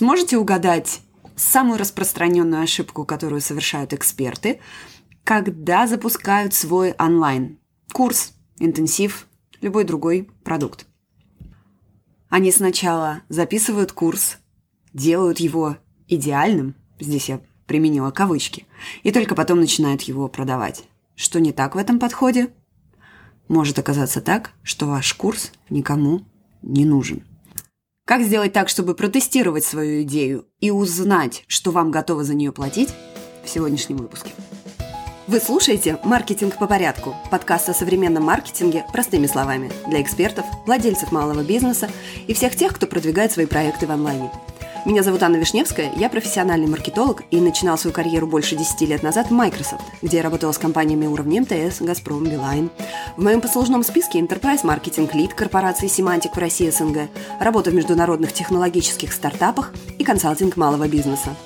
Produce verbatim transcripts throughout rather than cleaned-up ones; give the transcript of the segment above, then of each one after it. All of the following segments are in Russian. Сможете угадать самую распространенную ошибку, которую совершают эксперты, когда запускают свой онлайн-курс, интенсив, любой другой продукт? Они сначала записывают курс, делают его идеальным, здесь я применила кавычки, и только потом начинают его продавать. Что не так в этом подходе? Может оказаться так, что ваш курс никому не нужен. Как сделать так, чтобы протестировать свою идею и узнать, что вам готовы за нее платить, в сегодняшнем выпуске? Вы слушаете «Маркетинг по порядку» – подкаст о современном маркетинге простыми словами для экспертов, владельцев малого бизнеса и всех тех, кто продвигает свои проекты в онлайне. Меня зовут Анна Вишневская, я профессиональный маркетолог и начинал свою карьеру больше десяти лет назад в Microsoft, где я работала с компаниями уровня эм тэ эс, Газпром, Билайн. В моем послужном списке Enterprise Marketing Lead корпорации Semantic в России эс эн гэ, работа в международных технологических стартапах и консалтинг малого бизнеса.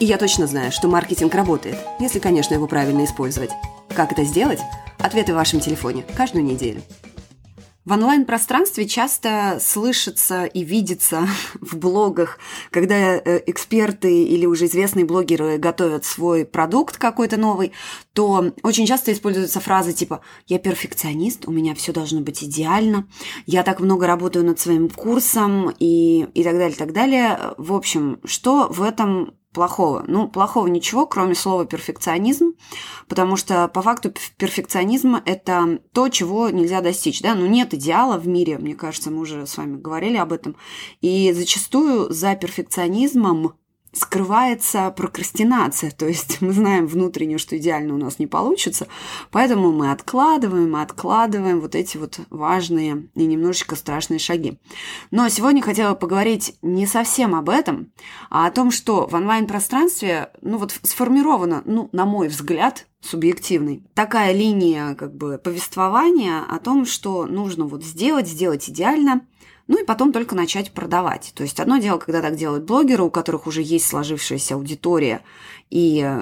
И я точно знаю, что маркетинг работает, если, конечно, его правильно использовать. Как это сделать? Ответы в вашем телефоне каждую неделю. В онлайн-пространстве часто слышится и видится в блогах, когда эксперты или уже известные блогеры готовят свой продукт какой-то новый, то очень часто используются фразы типа «я перфекционист, у меня все должно быть идеально», «я так много работаю над своим курсом» и, и так далее, так далее. В общем, что в этом плохого? Ну, плохого ничего, кроме слова «перфекционизм», потому что по факту перфекционизм – это то, чего нельзя достичь. Да? Ну, нет идеала в мире, мне кажется, мы уже с вами говорили об этом. И зачастую за перфекционизмом скрывается прокрастинация, то есть мы знаем внутренне, что идеально у нас не получится, поэтому мы откладываем, откладываем вот эти вот важные и немножечко страшные шаги. Но сегодня хотела поговорить не совсем об этом, а о том, что в онлайн-пространстве, ну вот сформирована, ну, на мой взгляд, субъективный, такая линия как бы повествования о том, что нужно вот сделать, сделать идеально, ну и потом только начать продавать. То есть одно дело, когда так делают блогеры, у которых уже есть сложившаяся аудитория, и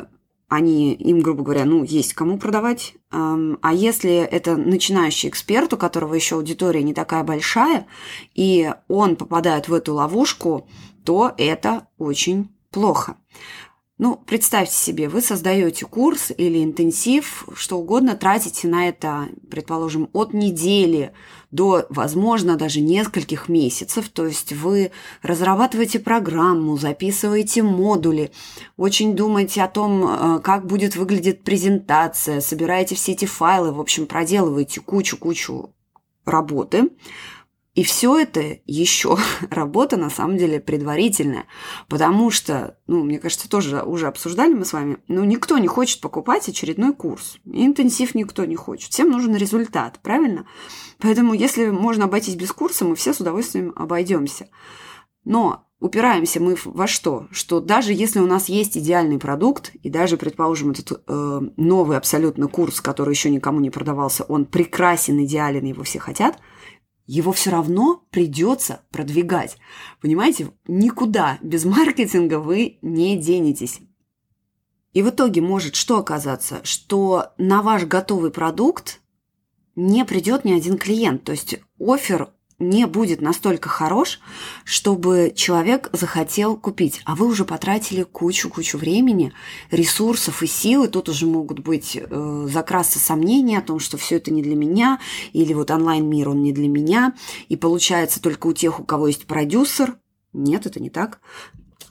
они, им, грубо говоря, ну, есть кому продавать. А если это начинающий эксперт, у которого еще аудитория не такая большая, и он попадает в эту ловушку, то это очень плохо. Ну, представьте себе, вы создаете курс или интенсив, что угодно, тратите на это, предположим, от недели до, возможно, даже нескольких месяцев. То есть вы разрабатываете программу, записываете модули, очень думаете о том, как будет выглядеть презентация, собираете все эти файлы, в общем, проделываете кучу-кучу работы. И все это еще работа, на самом деле, предварительная, потому что, ну, мне кажется, тоже уже обсуждали мы с вами, ну, никто не хочет покупать очередной курс, интенсив никто не хочет, всем нужен результат, правильно? Поэтому, если можно обойтись без курса, мы все с удовольствием обойдемся. Но упираемся мы во что? Что даже если у нас есть идеальный продукт, и даже, предположим, этот э, новый абсолютно курс, который еще никому не продавался, он прекрасен, идеален, его все хотят, его все равно придется продвигать. Понимаете, никуда без маркетинга вы не денетесь. И в итоге может что оказаться? Что на ваш готовый продукт не придет ни один клиент. То есть оффер не будет настолько хорош, чтобы человек захотел купить. А вы уже потратили кучу-кучу времени, ресурсов и сил, и тут уже могут быть э, закрасы сомнения о том, что все это не для меня, или вот онлайн-мир, он не для меня, и получается только у тех, у кого есть продюсер. Нет, это не так.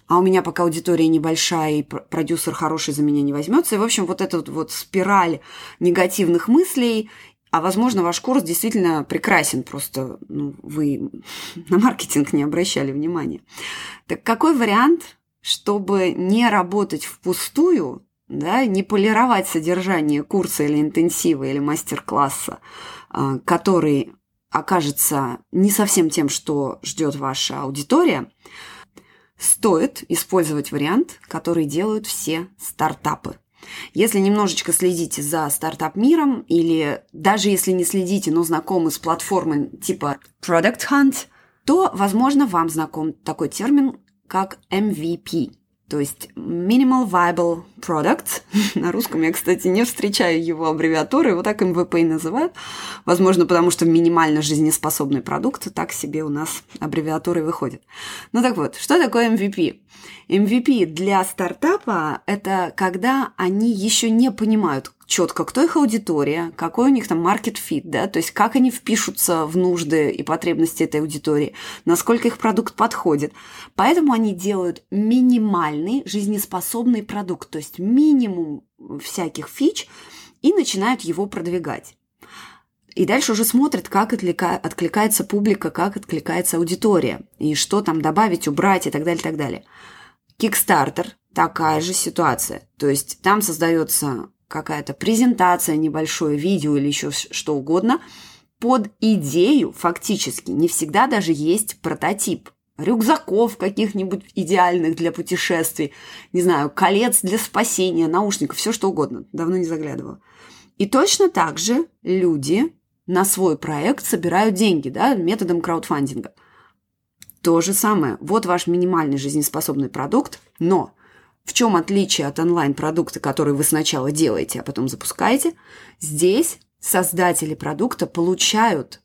А у меня пока аудитория небольшая, и продюсер хороший за меня не возьмется. И, в общем, вот эта вот, вот спираль негативных мыслей. А, возможно, ваш курс действительно прекрасен, просто ну, вы на маркетинг не обращали внимания. Так какой вариант, чтобы не работать впустую, да, не полировать содержание курса или интенсива, или мастер-класса, который окажется не совсем тем, что ждет ваша аудитория, стоит использовать вариант, который делают все стартапы. Если немножечко следите за стартап-миром или даже если не следите, но знакомы с платформой типа Product Hunt, то, возможно, вам знаком такой термин, как эм ви пи. То есть Minimal Viable Products, на русском я, кстати, не встречаю его аббревиатуры, его так эм ви пи и называют, возможно, потому что минимально жизнеспособный продукт, так себе у нас аббревиатуры выходит. Ну так вот, что такое эм ви пи? эм ви пи для стартапа – это когда они еще не понимают четко, кто их аудитория, какой у них там market fit, да, то есть как они впишутся в нужды и потребности этой аудитории, насколько их продукт подходит. Поэтому они делают минимальный жизнеспособный продукт, то есть минимум всяких фич, и начинают его продвигать. И дальше уже смотрят, как откликается публика, как откликается аудитория, и что там добавить, убрать и так далее, так далее. Kickstarter – такая же ситуация, то есть там создается какая-то презентация, небольшое видео или еще что угодно, под идею фактически не всегда даже есть прототип. Рюкзаков каких-нибудь идеальных для путешествий, не знаю, колец для спасения, наушников, все что угодно. Давно не заглядывала. И точно так же люди на свой проект собирают деньги, да, методом краудфандинга. То же самое. Вот ваш минимальный жизнеспособный продукт, но... В чем отличие от онлайн-продукта, который вы сначала делаете, а потом запускаете? Здесь создатели продукта получают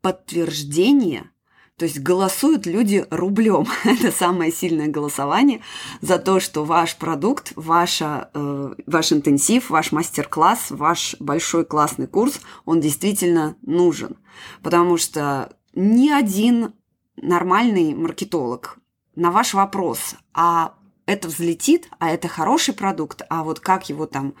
подтверждение, то есть голосуют люди рублем. Это самое сильное голосование за то, что ваш продукт, ваша, э, ваш интенсив, ваш мастер-класс, ваш большой классный курс, он действительно нужен. Потому что ни один нормальный маркетолог на ваш вопрос, а это взлетит, а это хороший продукт, а вот как его там,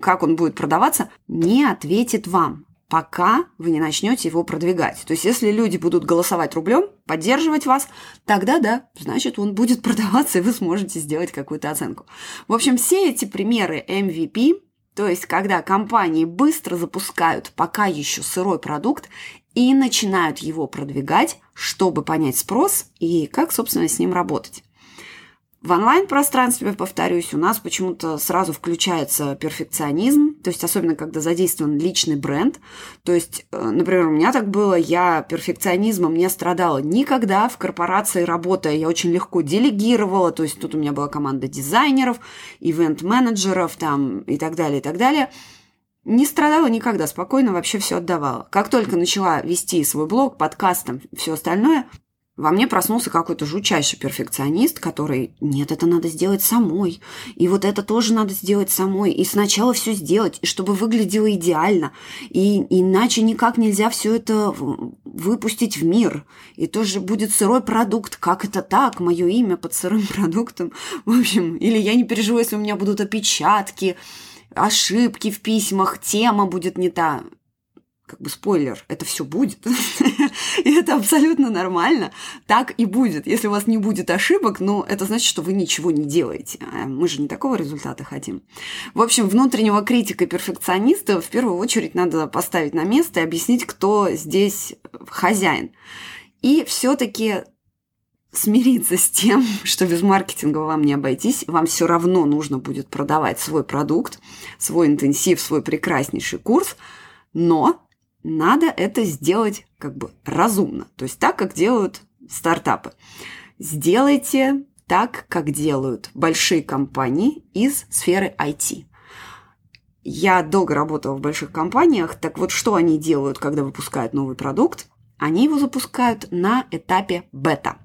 как он будет продаваться, не ответит вам, пока вы не начнете его продвигать. То есть, если люди будут голосовать рублем, поддерживать вас, тогда да, значит, он будет продаваться, и вы сможете сделать какую-то оценку. В общем, все эти примеры эм ви пи, то есть, когда компании быстро запускают пока еще сырой продукт и начинают его продвигать, чтобы понять спрос и как, собственно, с ним работать. В онлайн-пространстве, повторюсь, у нас почему-то сразу включается перфекционизм, то есть особенно когда задействован личный бренд. То есть, например, у меня так было, я перфекционизмом не страдала никогда, в корпорации работая я очень легко делегировала, то есть тут у меня была команда дизайнеров, ивент-менеджеров там, и так далее, и так далее. Не страдала никогда, спокойно вообще все отдавала. Как только начала вести свой блог, подкаст, там, все остальное – во мне проснулся какой-то жутчайший перфекционист, который, нет, это надо сделать самой, и вот это тоже надо сделать самой, и сначала все сделать, и чтобы выглядело идеально, и иначе никак нельзя все это выпустить в мир, и тоже будет сырой продукт, как это так, мое имя под сырым продуктом, в общем, или я не переживу, если у меня будут опечатки, ошибки в письмах, тема будет не та. Как бы спойлер, это все будет, и это абсолютно нормально, так и будет. Если у вас не будет ошибок, ну, это значит, что вы ничего не делаете. Мы же не такого результата хотим. В общем, внутреннего критика и перфекциониста в первую очередь надо поставить на место и объяснить, кто здесь хозяин. И все-таки смириться с тем, что без маркетинга вам не обойтись, вам все равно нужно будет продавать свой продукт, свой интенсив, свой прекраснейший курс, но... Надо это сделать как бы разумно, то есть так, как делают стартапы. Сделайте так, как делают большие компании из сферы ай ти. Я долго работала в больших компаниях, так вот что они делают, когда выпускают новый продукт? Они его запускают на этапе бета.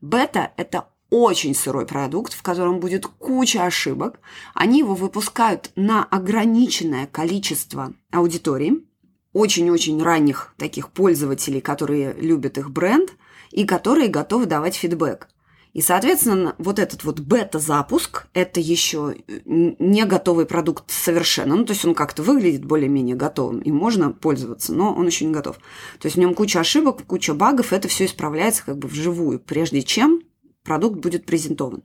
Бета – это очень сырой продукт, в котором будет куча ошибок. Они его выпускают на ограниченное количество аудиторий, очень-очень ранних таких пользователей, которые любят их бренд и которые готовы давать фидбэк. И, соответственно, вот этот вот бета-запуск – это еще не готовый продукт совершенно. Ну, то есть он как-то выглядит более-менее готовым, и можно пользоваться, но он еще не готов. То есть в нем куча ошибок, куча багов, это все исправляется как бы вживую, прежде чем продукт будет презентован.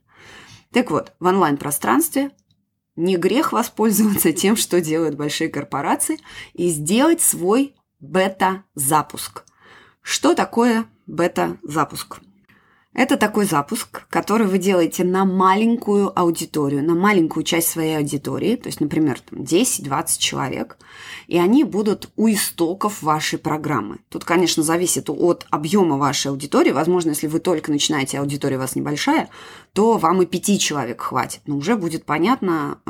Так вот, в онлайн-пространстве – не грех воспользоваться тем, что делают большие корпорации, и сделать свой бета-запуск. Что такое бета-запуск? Это такой запуск, который вы делаете на маленькую аудиторию, на маленькую часть своей аудитории, то есть, например, десять-двадцать человек, и они будут у истоков вашей программы. Тут, конечно, зависит от объема вашей аудитории. Возможно, если вы только начинаете, аудитория у вас небольшая, то вам и пяти человек хватит, но уже будет понятно,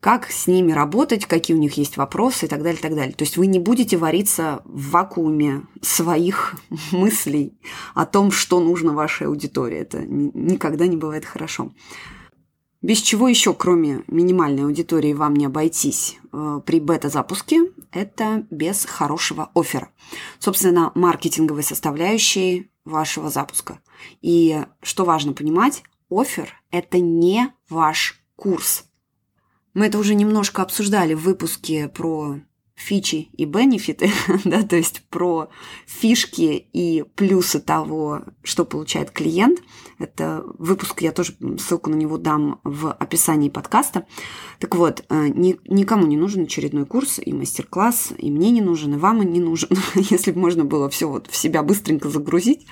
как с ними работать, какие у них есть вопросы и так далее, и так далее. То есть вы не будете вариться в вакууме своих мыслей о том, что нужно вашей аудитории. Это никогда не бывает хорошо. Без чего еще, кроме минимальной аудитории, вам не обойтись при бета-запуске? Это без хорошего оффера. Собственно, маркетинговой составляющей вашего запуска. И что важно понимать, оффер – это не ваш курс. Мы это уже немножко обсуждали в выпуске про фичи и бенефиты, да, то есть про фишки и плюсы того, что получает клиент. Это выпуск, я тоже ссылку на него дам в описании подкаста. Так вот, ни, никому не нужен очередной курс и мастер-класс, и мне не нужен, и вам он не нужен. Если бы можно было все вот в себя быстренько загрузить,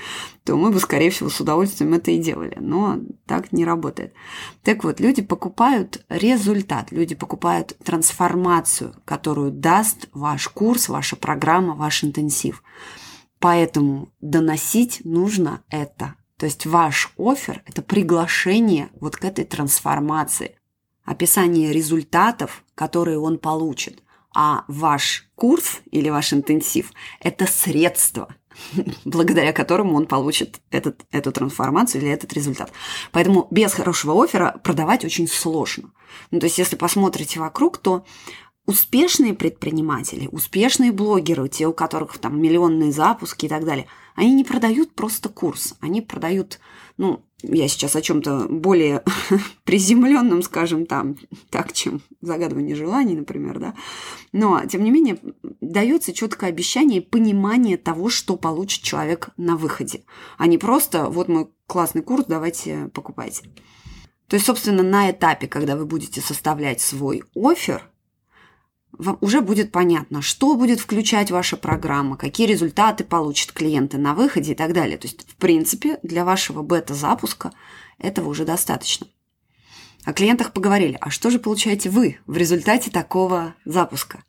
то мы бы, скорее всего, с удовольствием это и делали. Но так не работает. Так вот, люди покупают результат, люди покупают трансформацию, которую даст ваш курс, ваша программа, ваш интенсив. Поэтому доносить нужно это. То есть ваш оффер – это приглашение вот к этой трансформации, описание результатов, которые он получит. А ваш курс или ваш интенсив – это средство, благодаря которому он получит этот, эту трансформацию или этот результат. Поэтому без хорошего оффера продавать очень сложно. Ну, то есть если посмотрите вокруг, то успешные предприниматели, успешные блогеры, те, у которых там миллионные запуски и так далее, они не продают просто курс, они продают, ну, я сейчас о чем-то более приземленном, скажем там, так, чем загадывание желаний, например, да, но, тем не менее, дается четкое обещание и понимание того, что получит человек на выходе, а не просто «вот мой классный курс, давайте покупайте». То есть, собственно, на этапе, когда вы будете составлять свой оффер, уже будет понятно, что будет включать ваша программа, какие результаты получат клиенты на выходе и так далее. То есть, в принципе, для вашего бета-запуска этого уже достаточно. О клиентах поговорили. А что же получаете вы в результате такого запуска?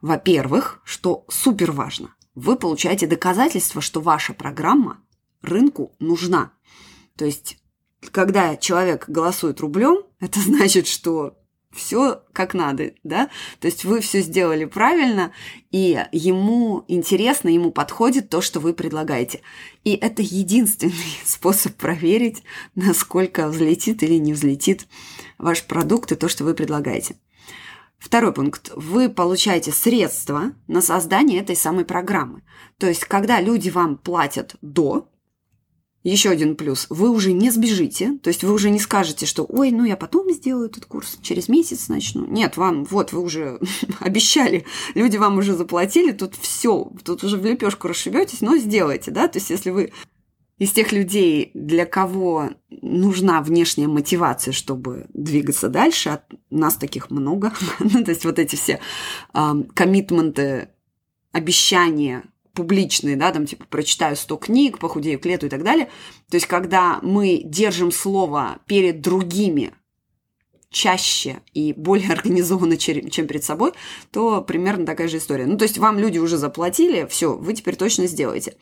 Во-первых, что супер важно, вы получаете доказательство, что ваша программа рынку нужна. То есть, когда человек голосует рублем, это значит, что все как надо, да, то есть вы все сделали правильно, и ему интересно, ему подходит то, что вы предлагаете. И это единственный способ проверить, насколько взлетит или не взлетит ваш продукт и то, что вы предлагаете. Второй пункт. Вы получаете средства на создание этой самой программы. То есть когда люди вам платят до... Еще один плюс. Вы уже не сбежите, то есть вы уже не скажете, что «Ой, ну я потом сделаю этот курс, через месяц начну». Нет, вам, вот, вы уже обещали, люди вам уже заплатили, тут все, тут уже в лепешку расшибетесь, но сделайте, да, то есть если вы из тех людей, для кого нужна внешняя мотивация, чтобы двигаться дальше, а нас таких много, ну, то есть вот эти все коммитменты, обещания, публичные, да, там типа прочитаю сто книг, похудею к лету и так далее. То есть когда мы держим слово перед другими чаще и более организованно, чем перед собой, то примерно такая же история. Ну, то есть вам люди уже заплатили, все, вы теперь точно сделаете.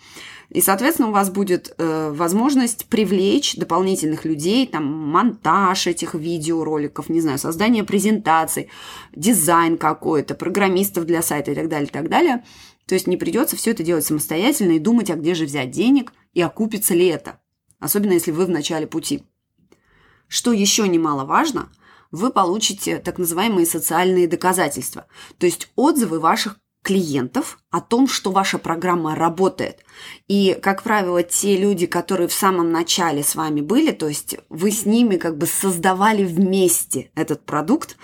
И, соответственно, у вас будет э, возможность привлечь дополнительных людей, там, монтаж этих видеороликов, не знаю, создание презентаций, дизайн какой-то, программистов для сайта и так далее, и так далее. То есть не придется все это делать самостоятельно и думать, а где же взять денег и окупится ли это, особенно если вы в начале пути. Что еще немаловажно, вы получите так называемые социальные доказательства, то есть отзывы ваших клиентов о том, что ваша программа работает. И, как правило, те люди, которые в самом начале с вами были, то есть вы с ними как бы создавали вместе этот продукт.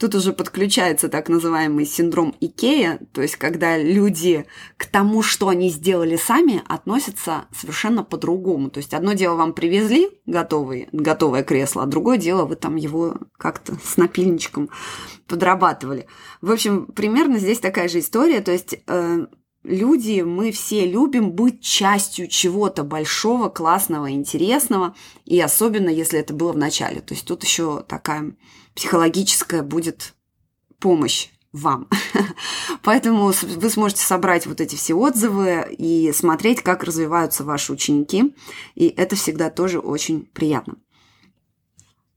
Тут уже подключается так называемый синдром Икея, то есть когда люди к тому, что они сделали сами, относятся совершенно по-другому. То есть одно дело вам привезли готовые, готовое кресло, а другое дело вы там его как-то с напильничком подрабатывали. В общем, примерно здесь такая же история, то есть... Э- люди, мы все любим быть частью чего-то большого, классного, интересного, и особенно, если это было в начале. То есть тут еще такая психологическая будет помощь вам. Поэтому вы сможете собрать вот эти все отзывы и смотреть, как развиваются ваши ученики, и это всегда тоже очень приятно.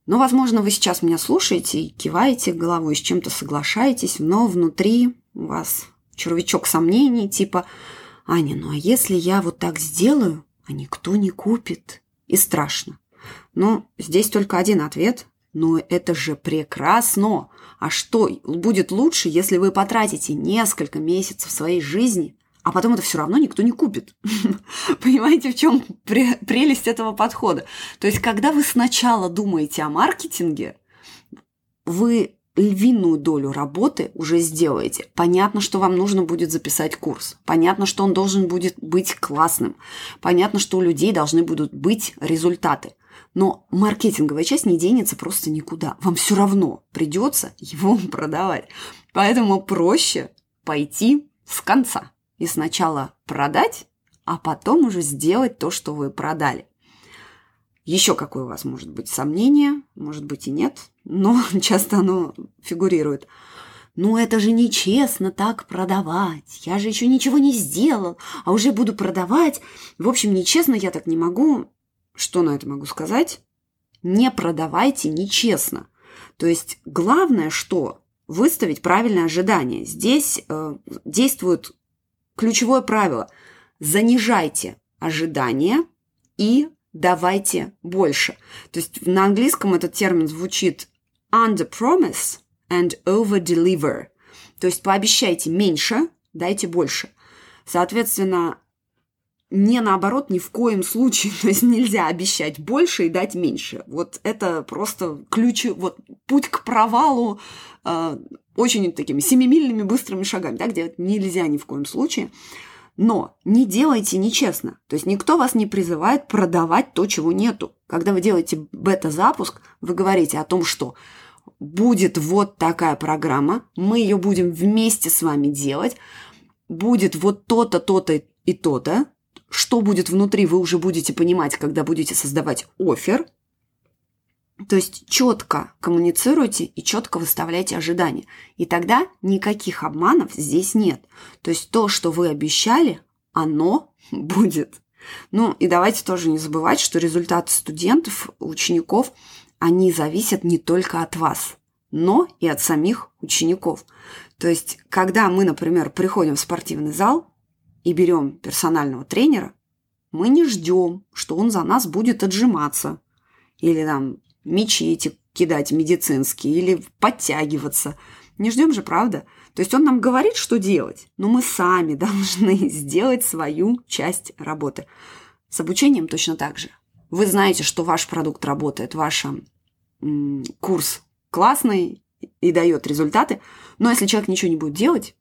Но, возможно, вы сейчас меня слушаете и киваете головой, с чем-то соглашаетесь, но внутри у вас червячок сомнений, типа: «Аня, ну а если я вот так сделаю, а никто не купит, и страшно». Но здесь только один ответ: «Но это же прекрасно! А что будет лучше, если вы потратите несколько месяцев своей жизни, а потом это все равно никто не купит?» Понимаете, в чем прелесть этого подхода? То есть, когда вы сначала думаете о маркетинге, вы львиную долю работы уже сделаете. Понятно, что вам нужно будет записать курс. Понятно, что он должен будет быть классным. Понятно, что у людей должны будут быть результаты. Но маркетинговая часть не денется просто никуда. Вам все равно придется его продавать. Поэтому проще пойти с конца и сначала продать, а потом уже сделать то, что вы продали. Еще какое у вас может быть сомнение, может быть и нет, но часто оно фигурирует. «Ну это же нечестно так продавать, я же еще ничего не сделал, а уже буду продавать. В общем, нечестно, я так не могу». Что на это могу сказать? Не продавайте нечестно. То есть главное, что выставить правильное ожидание. Здесь э, действует ключевое правило: занижайте ожидания и давайте больше. То есть на английском этот термин звучит under promise and over deliver. То есть пообещайте меньше, дайте больше. Соответственно, не наоборот, ни в коем случае. То есть нельзя обещать больше и дать меньше. Вот это просто ключ, вот путь к провалу э, очень такими семимильными быстрыми шагами, да, где нельзя ни в коем случае. Но не делайте нечестно. То есть никто вас не призывает продавать то, чего нету. Когда вы делаете бета-запуск, вы говорите о том, что будет вот такая программа, мы ее будем вместе с вами делать, будет вот то-то, то-то и то-то. Что будет внутри, вы уже будете понимать, когда будете создавать оффер. То есть четко коммуницируйте и четко выставляйте ожидания. И тогда никаких обманов здесь нет. То есть то, что вы обещали, оно будет. Ну и давайте тоже не забывать, что результаты студентов, учеников, они зависят не только от вас, но и от самих учеников. То есть когда мы, например, приходим в спортивный зал и берем персонального тренера, мы не ждем, что он за нас будет отжиматься, или там мячи эти кидать медицинские, или подтягиваться. Не ждем же, правда? То есть он нам говорит, что делать, но мы сами должны сделать свою часть работы. С обучением точно так же. Вы знаете, что ваш продукт работает, ваш м- курс классный и дает результаты, но если человек ничего не будет делать,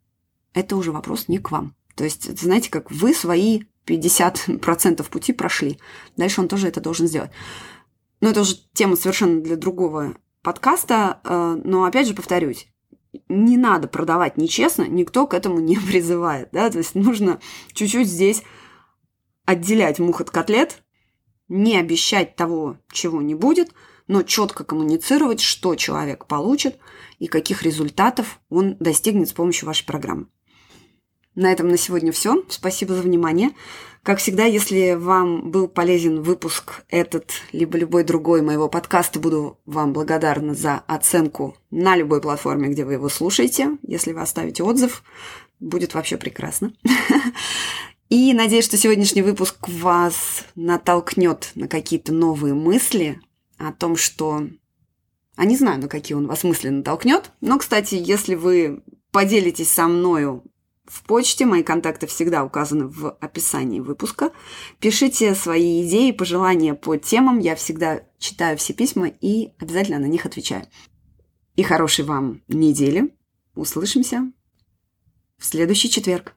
это уже вопрос не к вам. То есть, знаете, как вы свои пятьдесят процентов пути прошли. Дальше он тоже это должен сделать. Но это уже тема совершенно для другого подкаста. Но опять же повторюсь, не надо продавать нечестно, никто к этому не призывает. Да? То есть нужно чуть-чуть здесь отделять мух от котлет, не обещать того, чего не будет, но четко коммуницировать, что человек получит и каких результатов он достигнет с помощью вашей программы. На этом на сегодня все. Спасибо за внимание. Как всегда, если вам был полезен выпуск этот, либо любой другой моего подкаста, буду вам благодарна за оценку на любой платформе, где вы его слушаете. Если вы оставите отзыв, будет вообще прекрасно. И надеюсь, что сегодняшний выпуск вас натолкнет на какие-то новые мысли о том, что... А не знаю, на какие он вас мысли натолкнет. Но, кстати, если вы поделитесь со мною в почте, мои контакты всегда указаны в описании выпуска. Пишите свои идеи, пожелания по темам. Я всегда читаю все письма и обязательно на них отвечаю. И хорошей вам недели. Услышимся в следующий четверг.